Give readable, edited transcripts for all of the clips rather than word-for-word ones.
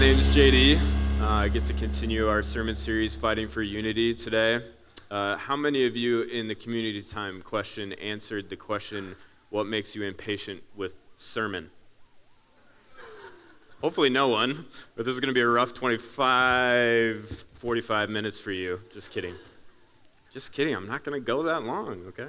name is JD. I get to continue our sermon series, Fighting for Unity, today. How many of you in the community time question answered the question, what makes you impatient with sermon? Hopefully no one, but this is going to be a rough 45 minutes for you. Just kidding. Just kidding. I'm not going to go that long, okay?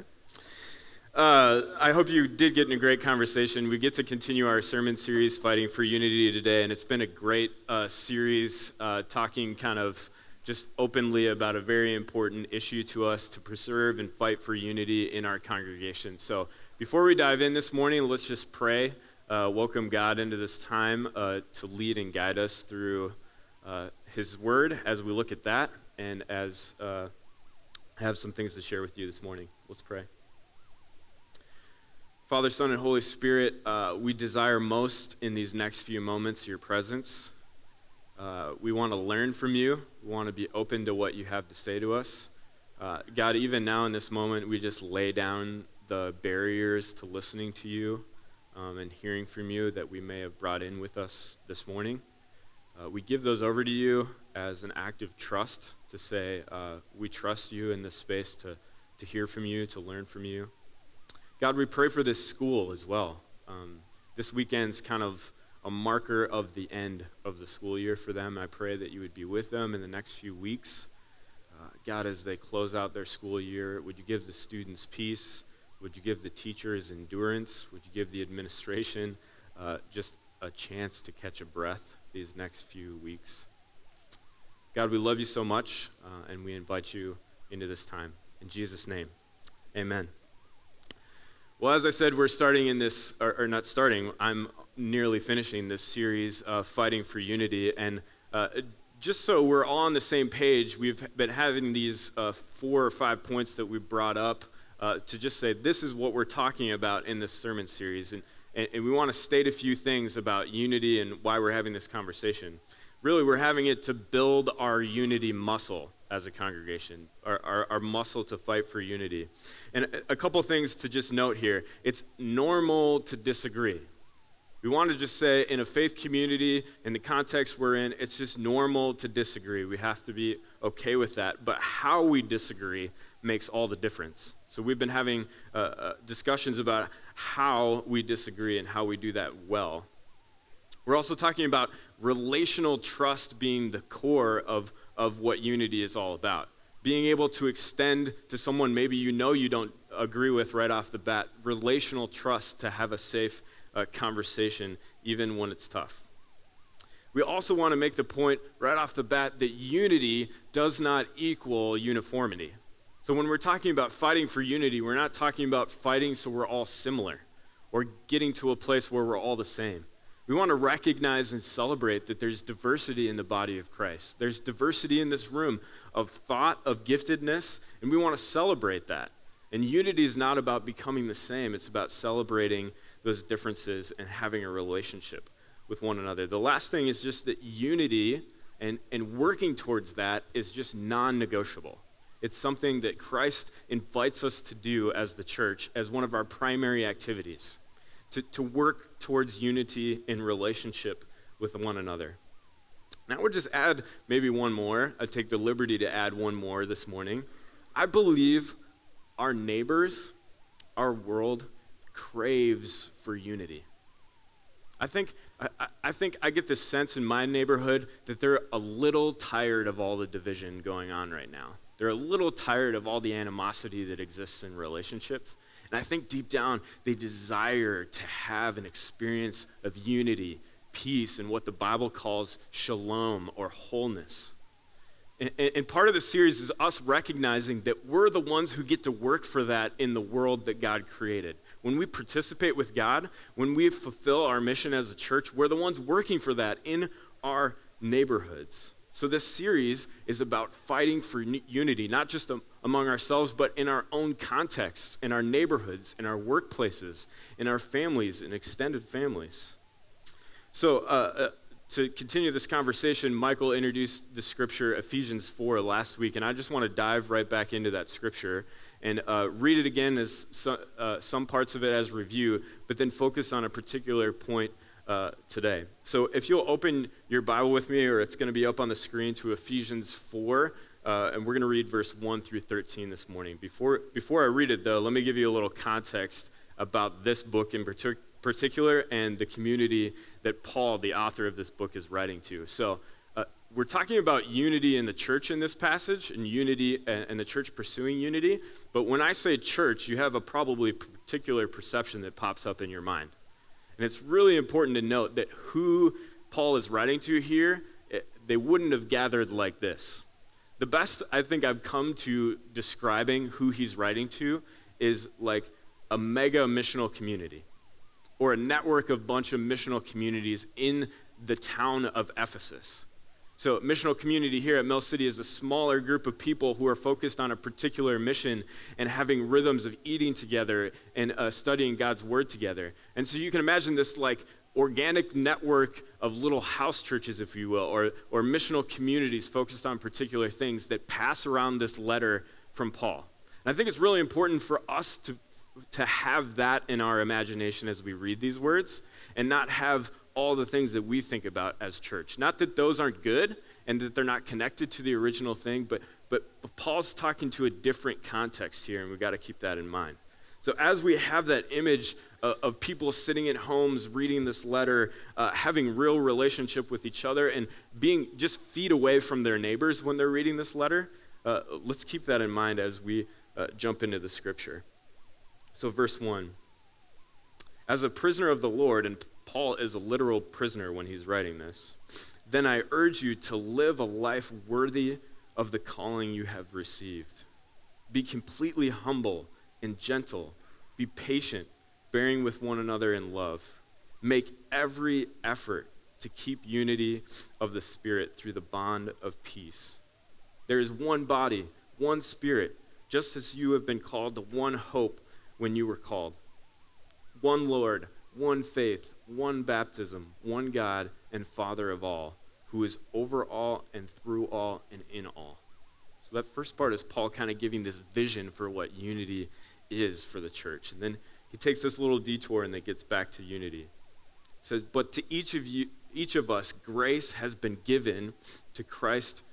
I hope you did get in a great conversation. We get to continue our sermon series, Fighting for Unity, today, and it's been a great series talking kind of just openly about a very important issue to us to preserve and fight for unity in our congregation. So before we dive in this morning, let's just pray. Welcome God into this time to lead and guide us through his word as we look at that and as I have some things to share with you this morning. Let's pray. Father, Son, and Holy Spirit, we desire most in these next few moments your presence. We want to learn from you. We want to be open to what you have to say to us. God, even now in this moment, we just lay down the barriers to listening to you and hearing from you that we may have brought in with us this morning. We give those over to you as an act of trust to say we trust you in this space to hear from you, to learn from you. God, we pray for this school as well. This weekend's kind of a marker of the end of the school year for them. I pray that you would be with them in the next few weeks. God, as they close out their school year, would you give the students peace? Would you give the teachers endurance? Would you give the administration just a chance to catch a breath these next few weeks? God, we love you so much, and we invite you into this time. In Jesus' name, amen. Well, as I said, we're starting in this, or not starting, I'm nearly finishing this series, Fighting for Unity, and just so we're all on the same page, we've been having these 4 or 5 points that we brought up to just say, this is what we're talking about in this sermon series, and we want to state a few things about unity and why we're having this conversation. Really, we're having it to build our unity muscle as a congregation, our muscle to fight for unity. And a couple things to just note here. It's normal to disagree. We want to just say in a faith community, in the context we're in, it's just normal to disagree. We have to be okay with that. But how we disagree makes all the difference. So we've been having discussions about how we disagree and how we do that well. We're also talking about relational trust being the core of what unity is all about. Being able to extend to someone maybe you know you don't agree with right off the bat, relational trust to have a safe conversation even when it's tough. We also want to make the point right off the bat that unity does not equal uniformity. So when we're talking about fighting for unity, we're not talking about fighting so we're all similar or getting to a place where we're all the same. We want to recognize and celebrate that there's diversity in the body of Christ. There's diversity in this room of thought, of giftedness, and we want to celebrate that. And unity is not about becoming the same. It's about celebrating those differences and having a relationship with one another. The last thing is just that unity and working towards that is just non-negotiable. It's something that Christ invites us to do as the church, as one of our primary activities. To work towards unity in relationship with one another. And I would just add maybe one more. I take the liberty to add one more this morning. I believe our neighbors, our world, craves for unity. I think I get this sense in my neighborhood that they're a little tired of all the division going on right now. They're a little tired of all the animosity that exists in relationships. And I think deep down, they desire to have an experience of unity, peace, and what the Bible calls shalom or wholeness. And part of the series is us recognizing that we're the ones who get to work for that in the world that God created. When we participate with God, when we fulfill our mission as a church, we're the ones working for that in our neighborhoods. So this series is about fighting for unity, not just among ourselves, but in our own contexts, in our neighborhoods, in our workplaces, in our families, in extended families. So to continue this conversation, Michael introduced the scripture Ephesians 4 last week, and I just want to dive right back into that scripture and read it again as some parts of it as review, but then focus on a particular point today. So if you'll open your Bible with me, or it's going to be up on the screen, to Ephesians 4, and we're going to read verse 1 through 13 this morning. Before I read it, though, let me give you a little context about this book in particular and the community that Paul, the author of this book, is writing to. So we're talking about unity in the church in this passage, and unity and the church pursuing unity. But when I say church, you have a probably particular perception that pops up in your mind. And it's really important to note that who Paul is writing to here, they wouldn't have gathered like this. The best I think I've come to describing who he's writing to is like a mega missional community, or a network of bunch of missional communities in the town of Ephesus. So missional community here at Mill City is a smaller group of people who are focused on a particular mission and having rhythms of eating together and studying God's word together. And so you can imagine this like organic network of little house churches, if you will, or missional communities focused on particular things that pass around this letter from Paul. And I think it's really important for us to have that in our imagination as we read these words, and not have all the things that we think about as church. Not that those aren't good and that they're not connected to the original thing, but Paul's talking to a different context here, and we've got to keep that in mind. So as we have that image of people sitting at homes, reading this letter, having real relationship with each other, and being just feet away from their neighbors when they're reading this letter, let's keep that in mind as we jump into the scripture. So verse 1, as a prisoner of the Lord, and Paul is a literal prisoner when he's writing this, then I urge you to live a life worthy of the calling you have received. Be completely humble and gentle. Be patient, bearing with one another in love. Make every effort to keep unity of the Spirit through the bond of peace. There is one body, one Spirit, just as you have been called to one hope when you were called. One Lord, one faith, one baptism, one God and Father of all, who is over all and through all and in all. So that first part is Paul kind of giving this vision for what unity is for the church. And then he takes this little detour and then gets back to unity. He says, but to each of us, grace has been given to Christ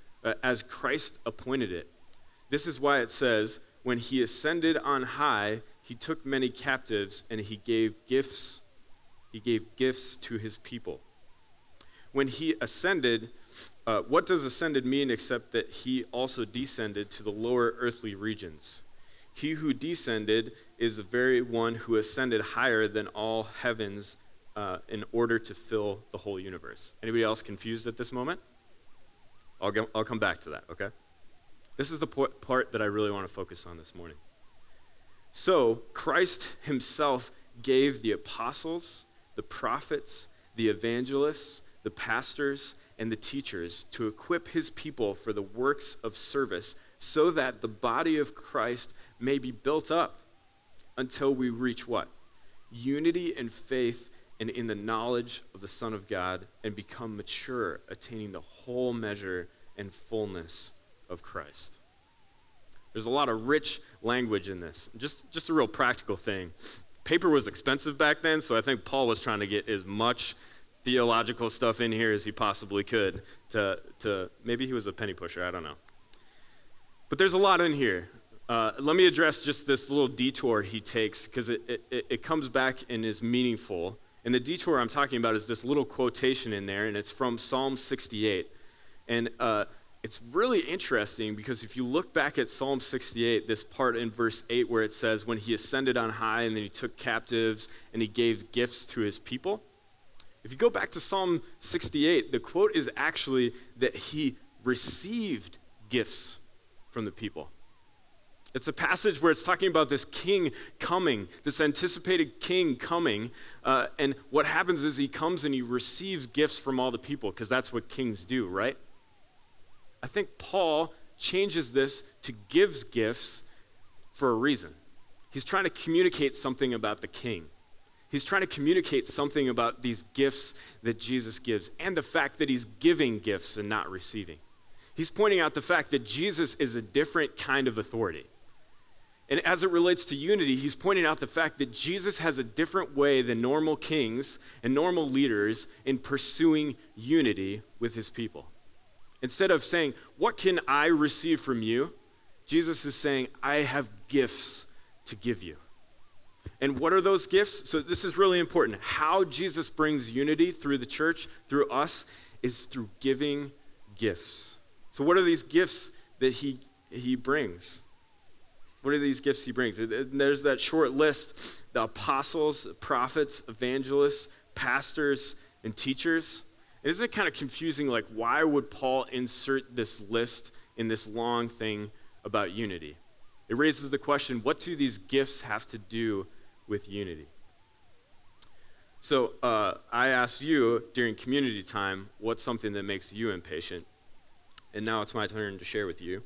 as Christ appointed it. This is why it says, when he ascended on high, he took many captives and he gave gifts. He gave gifts to his people. When he ascended, what does ascended mean except that he also descended to the lower earthly regions? He who descended is the very one who ascended higher than all heavens in order to fill the whole universe. Anybody else confused at this moment? I'll come back to that, okay? This is the part that I really want to focus on this morning. So Christ himself gave the apostles, the prophets, the evangelists, the pastors, and the teachers to equip his people for the works of service so that the body of Christ may be built up until we reach what? Unity in faith and in the knowledge of the Son of God, and become mature, attaining the whole measure and fullness of Christ. There's a lot of rich language in this. Just a real practical thing. Paper was expensive back then, so I think Paul was trying to get as much theological stuff in here as he possibly could. Maybe he was a penny pusher, I don't know. But there's a lot in here. Let me address just this little detour he takes, because it comes back and is meaningful. And the detour I'm talking about is this little quotation in there, and it's from Psalm 68. And it's really interesting because if you look back at Psalm 68, this part in verse 8 where it says, when he ascended on high and then he took captives and he gave gifts to his people. If you go back to Psalm 68, the quote is actually that he received gifts from the people. It's a passage where it's talking about this king coming, this anticipated king coming, and what happens is he comes and he receives gifts from all the people, because that's what kings do, right? I think Paul changes this to gives gifts for a reason. He's trying to communicate something about the king. He's trying to communicate something about these gifts that Jesus gives, and the fact that he's giving gifts and not receiving. He's pointing out the fact that Jesus is a different kind of authority. And as it relates to unity, he's pointing out the fact that Jesus has a different way than normal kings and normal leaders in pursuing unity with his people. Instead of saying, what can I receive from you? Jesus is saying, I have gifts to give you. And what are those gifts? So this is really important. How Jesus brings unity through the church, through us, is through giving gifts. So what are these gifts that he brings? What are these gifts he brings? And there's that short list: the apostles, prophets, evangelists, pastors, and teachers. And isn't it kind of confusing, like, why would Paul insert this list in this long thing about unity? It raises the question, what do these gifts have to do with unity? So I asked you during community time, what's something that makes you impatient? And now it's my turn to share with you.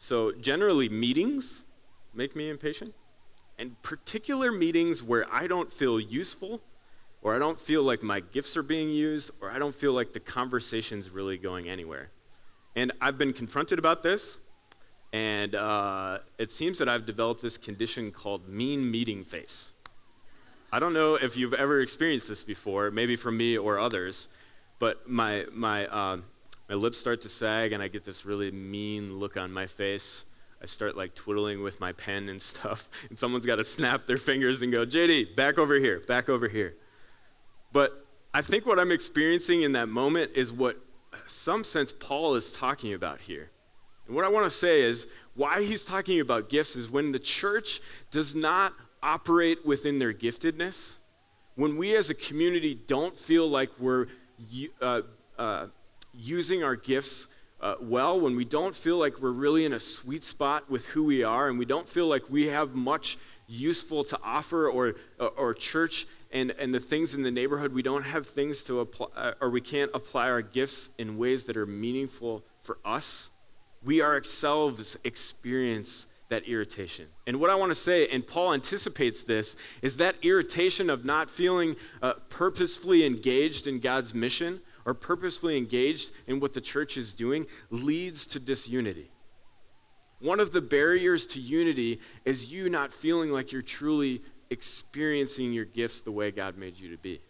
So generally, meetings make me impatient, and particular meetings where I don't feel useful, or I don't feel like my gifts are being used, or I don't feel like the conversation's really going anywhere. And I've been confronted about this, and it seems that I've developed this condition called mean meeting face. I don't know if you've ever experienced this before, maybe from me or others, but my lips start to sag, and I get this really mean look on my face. I start like twiddling with my pen and stuff, and someone's got to snap their fingers and go, JD, back over here, back over here. But I think what I'm experiencing in that moment is what, in some sense, Paul is talking about here. And what I want to say is, why he's talking about gifts is when the church does not operate within their giftedness, when we as a community don't feel like we're using our gifts well, when we don't feel like we're really in a sweet spot with who we are, and we don't feel like we have much useful to offer, or church and the things in the neighborhood, we don't have things to apply, or we can't apply our gifts in ways that are meaningful for us, we ourselves experience that irritation. And what I want to say, and Paul anticipates this, is that irritation of not feeling purposefully engaged in God's mission, or purposefully engaged in what the church is doing, leads to disunity. One of the barriers to unity is you not feeling like you're truly experiencing your gifts the way God made you to be.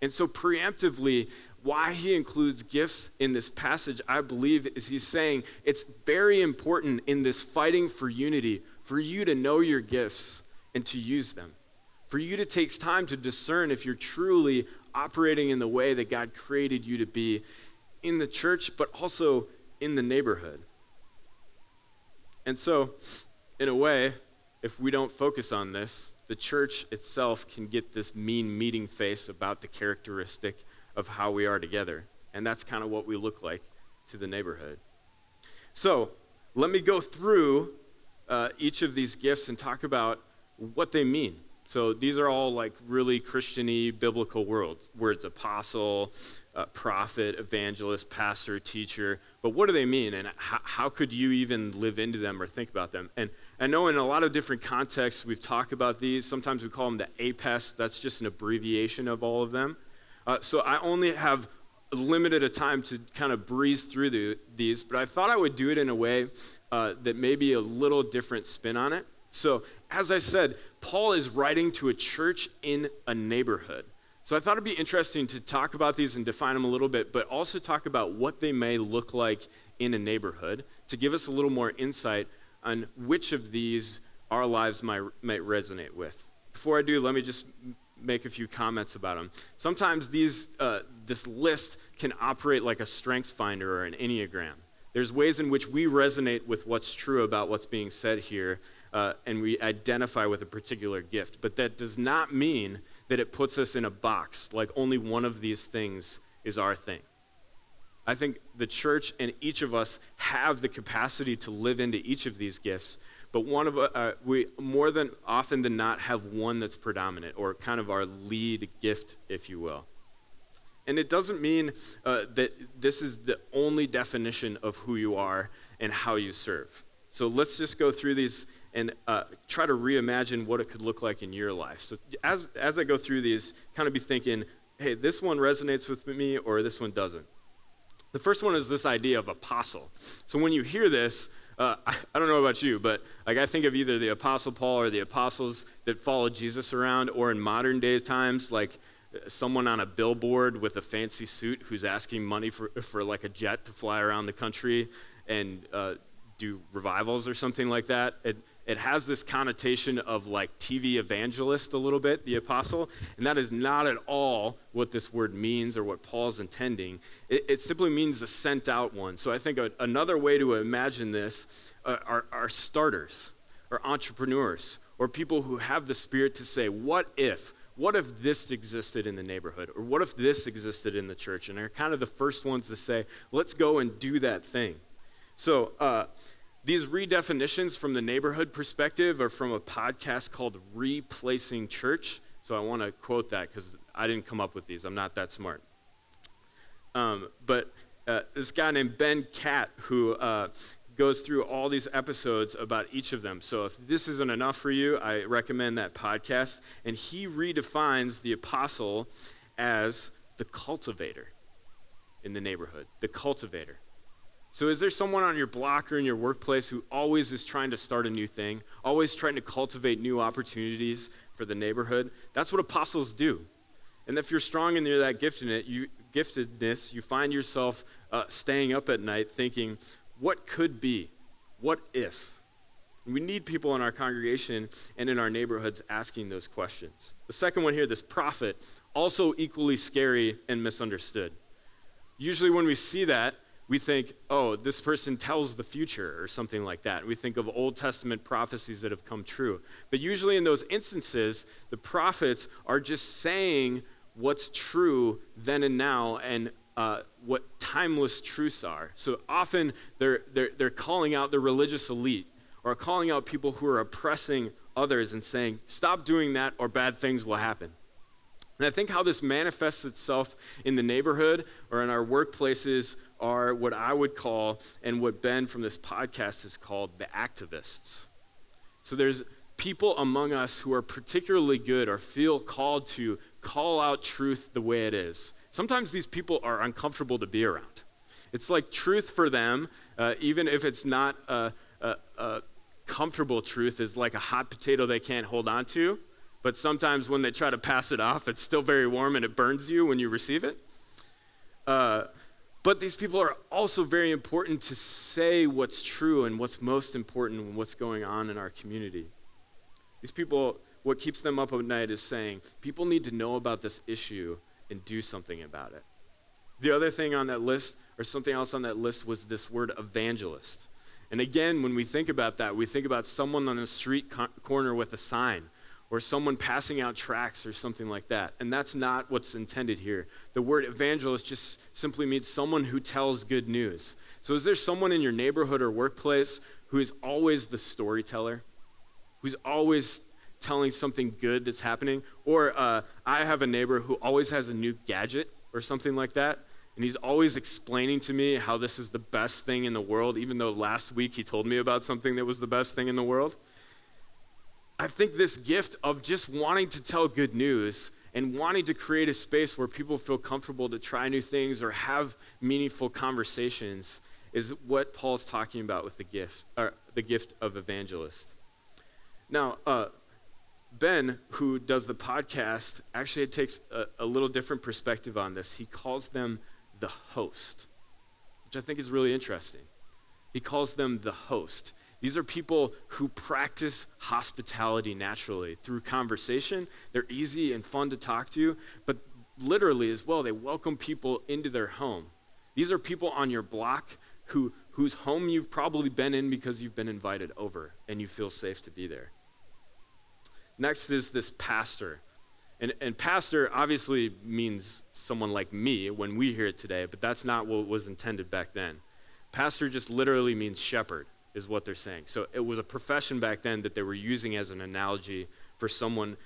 And so preemptively, why he includes gifts in this passage, I believe, is he's saying it's very important in this fighting for unity for you to know your gifts and to use them, for you to take time to discern if you're truly operating in the way that God created you to be in the church, but also in the neighborhood. And so, in a way, if we don't focus on this, the church itself can get this mean meeting face about the characteristic of how we are together. And that's kind of what we look like to the neighborhood. So let me go through each of these gifts and talk about what they mean. So these are all like really Christian-y, biblical words: apostle, prophet, evangelist, pastor, teacher. But what do they mean, and how could you even live into them or think about them? And I know in a lot of different contexts we've talked about these. Sometimes we call them the APES. That's just an abbreviation of all of them. So I only have limited a time to kind of breeze through these, but I thought I would do it in a way that maybe a little different spin on it. So as I said, Paul is writing to a church in a neighborhood. So I thought it'd be interesting to talk about these and define them a little bit, but also talk about what they may look like in a neighborhood to give us a little more insight on which of these our lives might resonate with. Before I do, let me just make a few comments about them. Sometimes this list can operate like a strengths finder or an Enneagram. There's ways in which we resonate with what's true about what's being said here, and we identify with a particular gift. But that does not mean that it puts us in a box, like only one of these things is our thing. I think the church and each of us have the capacity to live into each of these gifts, but we more than often than not have one that's predominant, or kind of our lead gift, if you will. And it doesn't mean that this is the only definition of who you are and how you serve. So let's just go through these and try to reimagine what it could look like in your life. So as I go through these, kind of be thinking, hey, this one resonates with me or this one doesn't. The first one is this idea of apostle. So when you hear this, I don't know about you, but like I think of either the Apostle Paul or the apostles that followed Jesus around, or in modern day times, like someone on a billboard with a fancy suit who's asking money for like a jet to fly around the country and do revivals or something like that. It has this connotation of like TV evangelist a little bit, the apostle, and that is not at all what this word means or what Paul's intending. It simply means the sent out one. So I think another way to imagine this are starters or entrepreneurs or people who have the spirit to say, what if this existed in the neighborhood, or what if this existed in the church, and are kind of the first ones to say, let's go and do that thing. So, these redefinitions from the neighborhood perspective are from a podcast called Replacing Church. So I want to quote that because I didn't come up with these. I'm not that smart. But this guy named Ben Catt, who goes through all these episodes about each of them. So if this isn't enough for you, I recommend that podcast. And he redefines the apostle as the cultivator in the neighborhood, the cultivator. So is there someone on your block or in your workplace who always is trying to start a new thing, always trying to cultivate new opportunities for the neighborhood? That's what apostles do. And if you're strong and you're that giftedness, you find yourself staying up at night thinking, what could be? What if? And we need people in our congregation and in our neighborhoods asking those questions. The second one here, this prophet, also equally scary and misunderstood. Usually when we see that, we think, oh, this person tells the future or something like that. We think of Old Testament prophecies that have come true. But usually in those instances, the prophets are just saying what's true then and now and what timeless truths are. So often they're calling out the religious elite or calling out people who are oppressing others and saying, stop doing that or bad things will happen. And I think how this manifests itself in the neighborhood or in our workplaces are what I would call, and what Ben from this podcast has called, the activists. So there's people among us who are particularly good or feel called to call out truth the way it is. Sometimes these people are uncomfortable to be around. It's like truth for them, even if it's not a comfortable truth, is like a hot potato they can't hold on to. But sometimes when they try to pass it off, it's still very warm and it burns you when you receive it. But these people are also very important to say what's true and what's most important and what's going on in our community. These people, what keeps them up at night is saying, people need to know about this issue and do something about it. The other thing on that list, or something else on that list, was this word evangelist. And again, when we think about that, we think about someone on a street corner with a sign, or someone passing out tracts or something like that. And that's not what's intended here. The word evangelist just simply means someone who tells good news. So is there someone in your neighborhood or workplace who is always the storyteller, who's always telling something good that's happening? Or I have a neighbor who always has a new gadget or something like that, and he's always explaining to me how this is the best thing in the world, even though last week he told me about something that was the best thing in the world. I think this gift of just wanting to tell good news and wanting to create a space where people feel comfortable to try new things or have meaningful conversations is what Paul's talking about with the gift of evangelist. Now, Ben, who does the podcast, actually takes a little different perspective on this. He calls them the host, which I think is really interesting. He calls them the host. These are people who practice hospitality naturally through conversation. They're easy and fun to talk to, but literally as well, they welcome people into their home. These are people on your block whose home you've probably been in because you've been invited over and you feel safe to be there. Next is this pastor. And pastor obviously means someone like me when we hear it today, but that's not what was intended back then. Pastor just literally means shepherd, is what they're saying. So it was a profession back then that they were using as an analogy for someone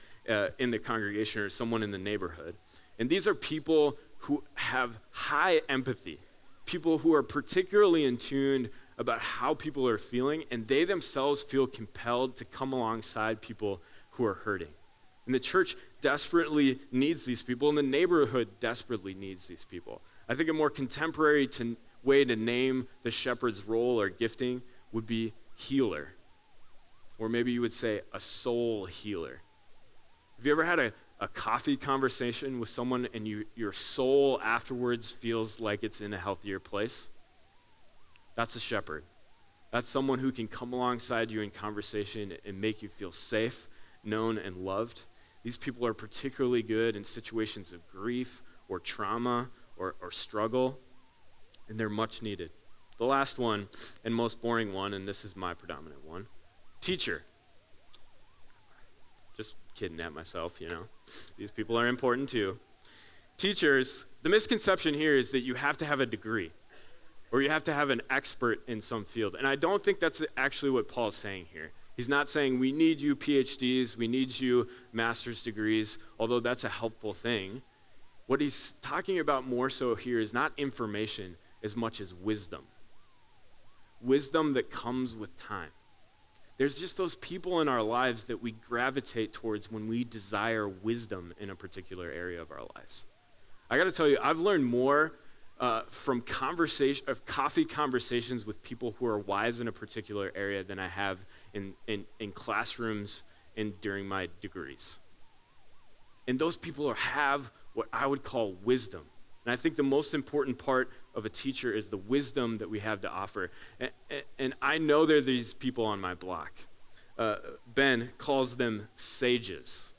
in the congregation or someone in the neighborhood. And these are people who have high empathy, people who are particularly in tune about how people are feeling, and they themselves feel compelled to come alongside people who are hurting. And the church desperately needs these people, and the neighborhood desperately needs these people. I think a more contemporary way to name the shepherd's role or gifting would be healer, or maybe you would say a soul healer. Have you ever had a coffee conversation with someone and your soul afterwards feels like it's in a healthier place? That's a shepherd. That's someone who can come alongside you in conversation and make you feel safe, known, and loved. These people are particularly good in situations of grief or trauma or struggle, and they're much needed. The last one, and most boring one, and this is my predominant one, teacher. Just kidding at myself, you know. These people are important too. Teachers, the misconception here is that you have to have a degree or you have to have an expert in some field. And I don't think that's actually what Paul's saying here. He's not saying we need you PhDs, we need you master's degrees, although that's a helpful thing. What he's talking about more so here is not information as much as wisdom. Wisdom that comes with time. There's just those people in our lives that we gravitate towards when we desire wisdom in a particular area of our lives. I gotta tell you, I've learned more from coffee conversations with people who are wise in a particular area than I have in classrooms and during my degrees. And those people have what I would call wisdom. And I think the most important part of a teacher is the wisdom that we have to offer. And I know there are these people on my block. Ben calls them sages.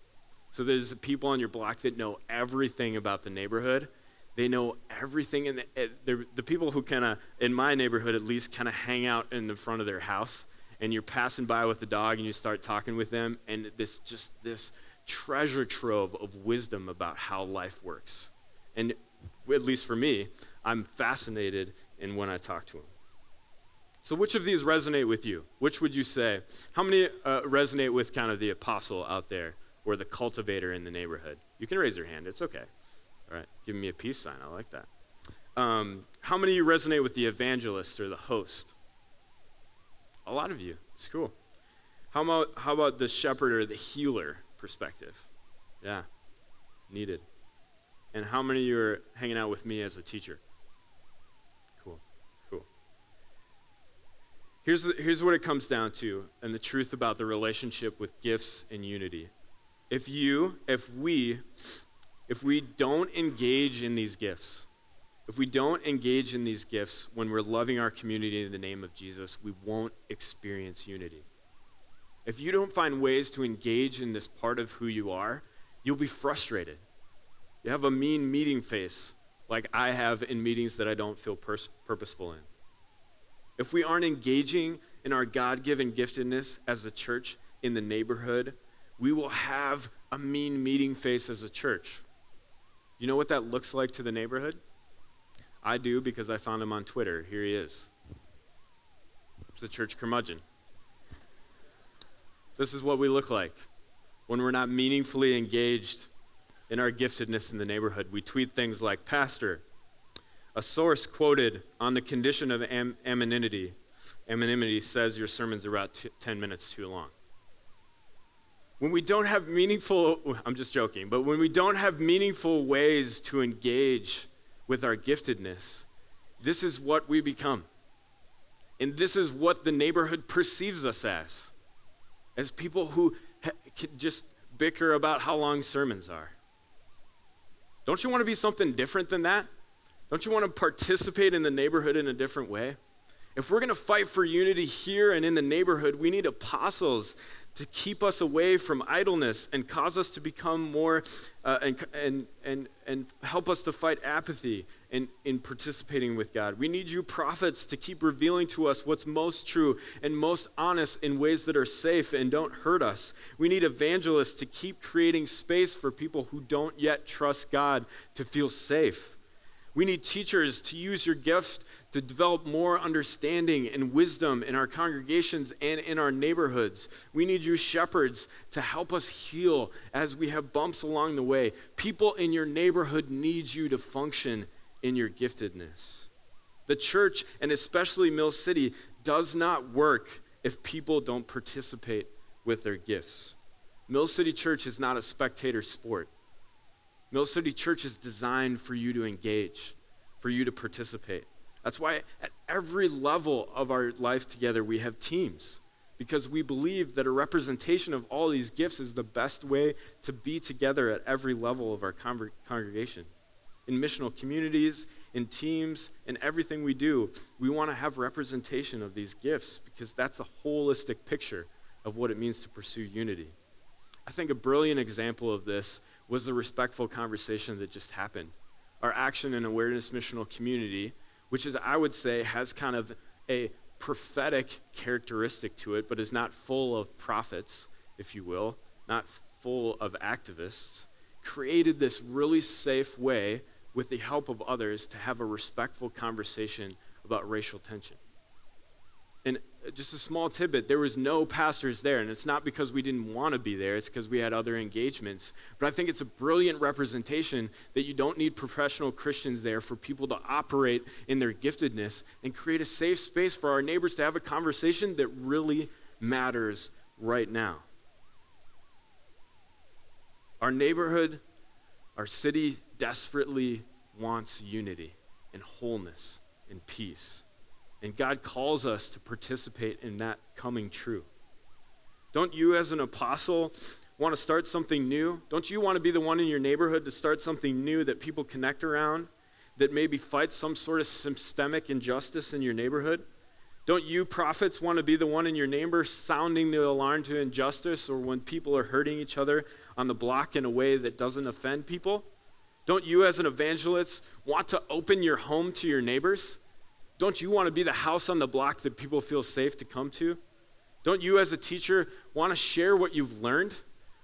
So there's people on your block that know everything about the neighborhood. They know everything, and the people who kind of, in my neighborhood at least, kind of hang out in the front of their house, and you're passing by with the dog, and you start talking with them, and this treasure trove of wisdom about how life works. And at least for me, I'm fascinated in when I talk to them. So which of these resonate with you? Which would you say? How many resonate with kind of the apostle out there or the cultivator in the neighborhood? You can raise your hand. It's okay. All right, give me a peace sign. I like that. How many of you resonate with the evangelist or the host? A lot of you. It's cool. How about the shepherd or the healer perspective? Yeah, needed. And how many of you are hanging out with me as a teacher? Cool. Here's what it comes down to and the truth about the relationship with gifts and unity. If we don't engage in these gifts, when we're loving our community in the name of Jesus, we won't experience unity. If you don't find ways to engage in this part of who you are, you'll be frustrated. You have a mean meeting face like I have in meetings that I don't feel purposeful in. If we aren't engaging in our God-given giftedness as a church in the neighborhood, we will have a mean meeting face as a church. You know what that looks like to the neighborhood? I do, because I found him on Twitter. Here he is. It's a church curmudgeon. This is what we look like when we're not meaningfully engaged in our giftedness in the neighborhood. We tweet things like, "Pastor, a source quoted on the condition of anonymity says your sermons are about 10 minutes too long." When we don't have meaningful, I'm just joking, but when we don't have meaningful ways to engage with our giftedness, this is what we become. And this is what the neighborhood perceives us as people who just bicker about how long sermons are. Don't you want to be something different than that? Don't you want to participate in the neighborhood in a different way? If we're going to fight for unity here and in the neighborhood, we need apostles to keep us away from idleness and cause us to become more and help us to fight apathy in participating with God. We need you prophets to keep revealing to us what's most true and most honest in ways that are safe and don't hurt us. We need evangelists to keep creating space for people who don't yet trust God to feel safe. We need teachers to use your gifts to develop more understanding and wisdom in our congregations and in our neighborhoods. We need you shepherds to help us heal as we have bumps along the way. People in your neighborhood need you to function in your giftedness. The church, and especially Mill City, does not work if people don't participate with their gifts. Mill City Church is not a spectator sport. Mill City Church is designed for you to engage, for you to participate. That's why at every level of our life together, we have teams, because we believe that a representation of all these gifts is the best way to be together at every level of our congregation. In missional communities, in teams, in everything we do, we want to have representation of these gifts because that's a holistic picture of what it means to pursue unity. I think a brilliant example of this was the respectful conversation that just happened. Our Action and Awareness missional community, which is, I would say, has kind of a prophetic characteristic to it, but is not full of prophets, if you will, not full of activists, created this really safe way with the help of others to have a respectful conversation about racial tension. And just a small tidbit, there was no pastors there, and it's not because we didn't want to be there, it's because we had other engagements. But I think it's a brilliant representation that you don't need professional Christians there for people to operate in their giftedness and create a safe space for our neighbors to have a conversation that really matters right now. Our neighborhood, our city desperately wants unity and wholeness and peace. And God calls us to participate in that coming true. Don't you, as an apostle, want to start something new? Don't you want to be the one in your neighborhood to start something new that people connect around, that maybe fights some sort of systemic injustice in your neighborhood? Don't you, prophets, want to be the one in your neighbor sounding the alarm to injustice or when people are hurting each other on the block in a way that doesn't offend people? Don't you, as an evangelist, want to open your home to your neighbors? Don't you want to be the house on the block that people feel safe to come to? Don't you, as a teacher, want to share what you've learned?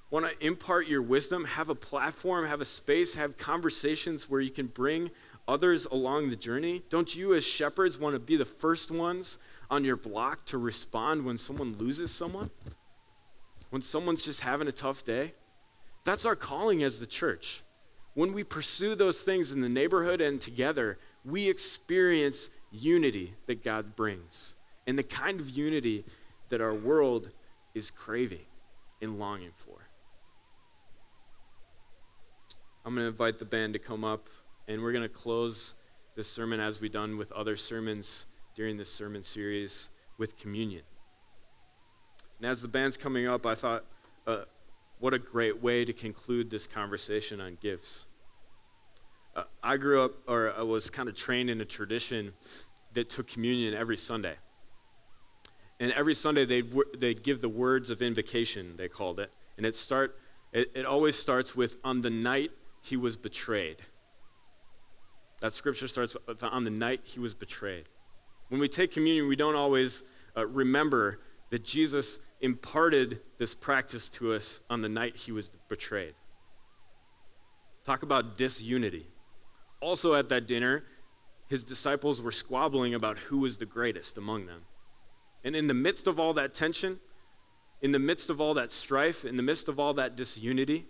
Want to impart your wisdom, have a platform, have a space, have conversations where you can bring others along the journey? Don't you, as shepherds, want to be the first ones on your block to respond when someone loses someone? When someone's just having a tough day? That's our calling as the church. When we pursue those things in the neighborhood and together, we experience unity that God brings, and the kind of unity that our world is craving and longing for. I'm going to invite the band to come up, and we're going to close this sermon, as we've done with other sermons during this sermon series, with communion. And as the band's coming up, I thought, what a great way to conclude this conversation on gifts. I grew up, or I was kind of trained in a tradition that took communion every Sunday. And every Sunday they'd give the words of invocation, they called it. And it always starts with, on the night he was betrayed. That scripture starts with, on the night he was betrayed. When we take communion, we don't always remember that Jesus imparted this practice to us on the night he was betrayed. Talk about disunity. Also at that dinner, his disciples were squabbling about who was the greatest among them. And in the midst of all that tension, in the midst of all that strife, in the midst of all that disunity,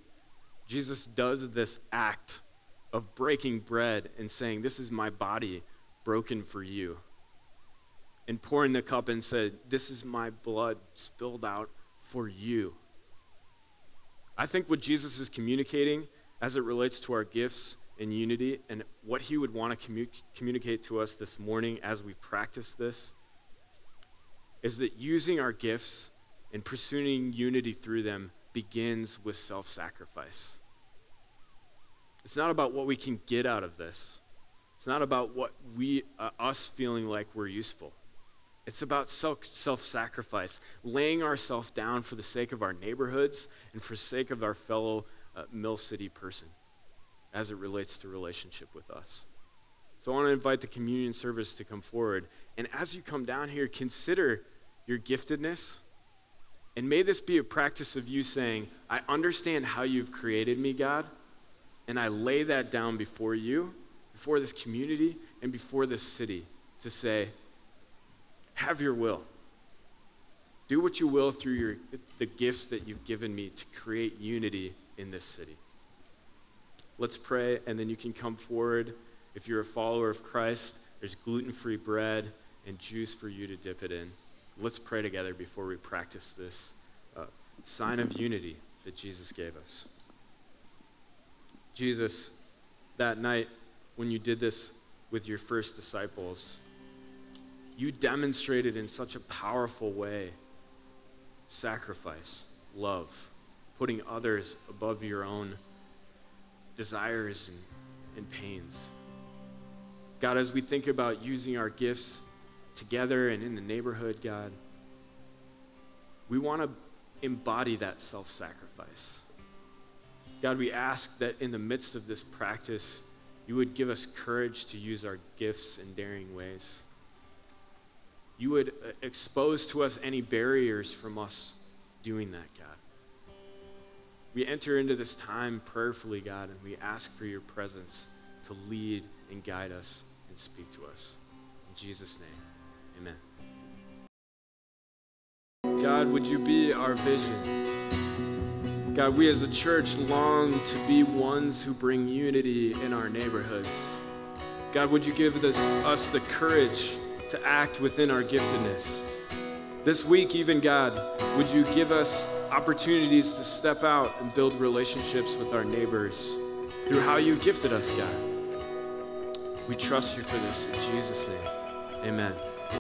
Jesus does this act of breaking bread and saying, "This is my body broken for you." And pouring the cup and said, "This is my blood spilled out for you." I think what Jesus is communicating as it relates to our gifts in unity and what he would want to communicate to us this morning as we practice this is that using our gifts and pursuing unity through them begins with self-sacrifice. It's not about what we can get out of this. It's not about what us feeling like we're useful. It's about self-sacrifice, laying ourselves down for the sake of our neighborhoods and for the sake of our fellow Mill City person as it relates to relationship with us. So I want to invite the communion service to come forward. And as you come down here, consider your giftedness. And may this be a practice of you saying, "I understand how you've created me, God, and I lay that down before you, before this community, and before this city," to say, "Have your will. Do what you will through the gifts that you've given me to create unity in this city." Let's pray, and then you can come forward. If you're a follower of Christ, there's gluten-free bread and juice for you to dip it in. Let's pray together before we practice this sign of unity that Jesus gave us. Jesus, that night when you did this with your first disciples, you demonstrated in such a powerful way sacrifice, love, putting others above your own desires and pains. God, as we think about using our gifts together and in the neighborhood, God, we want to embody that self-sacrifice. God, we ask that in the midst of this practice, you would give us courage to use our gifts in daring ways. You would expose to us any barriers from us doing that, God. We enter into this time prayerfully, God, and we ask for your presence to lead and guide us and speak to us. In Jesus' name, amen. God, would you be our vision? God, we as a church long to be ones who bring unity in our neighborhoods. God, would you give us the courage to act within our giftedness? This week even, God, would you give us opportunities to step out and build relationships with our neighbors through how you gifted us, God. We trust you for this in Jesus' name. Amen.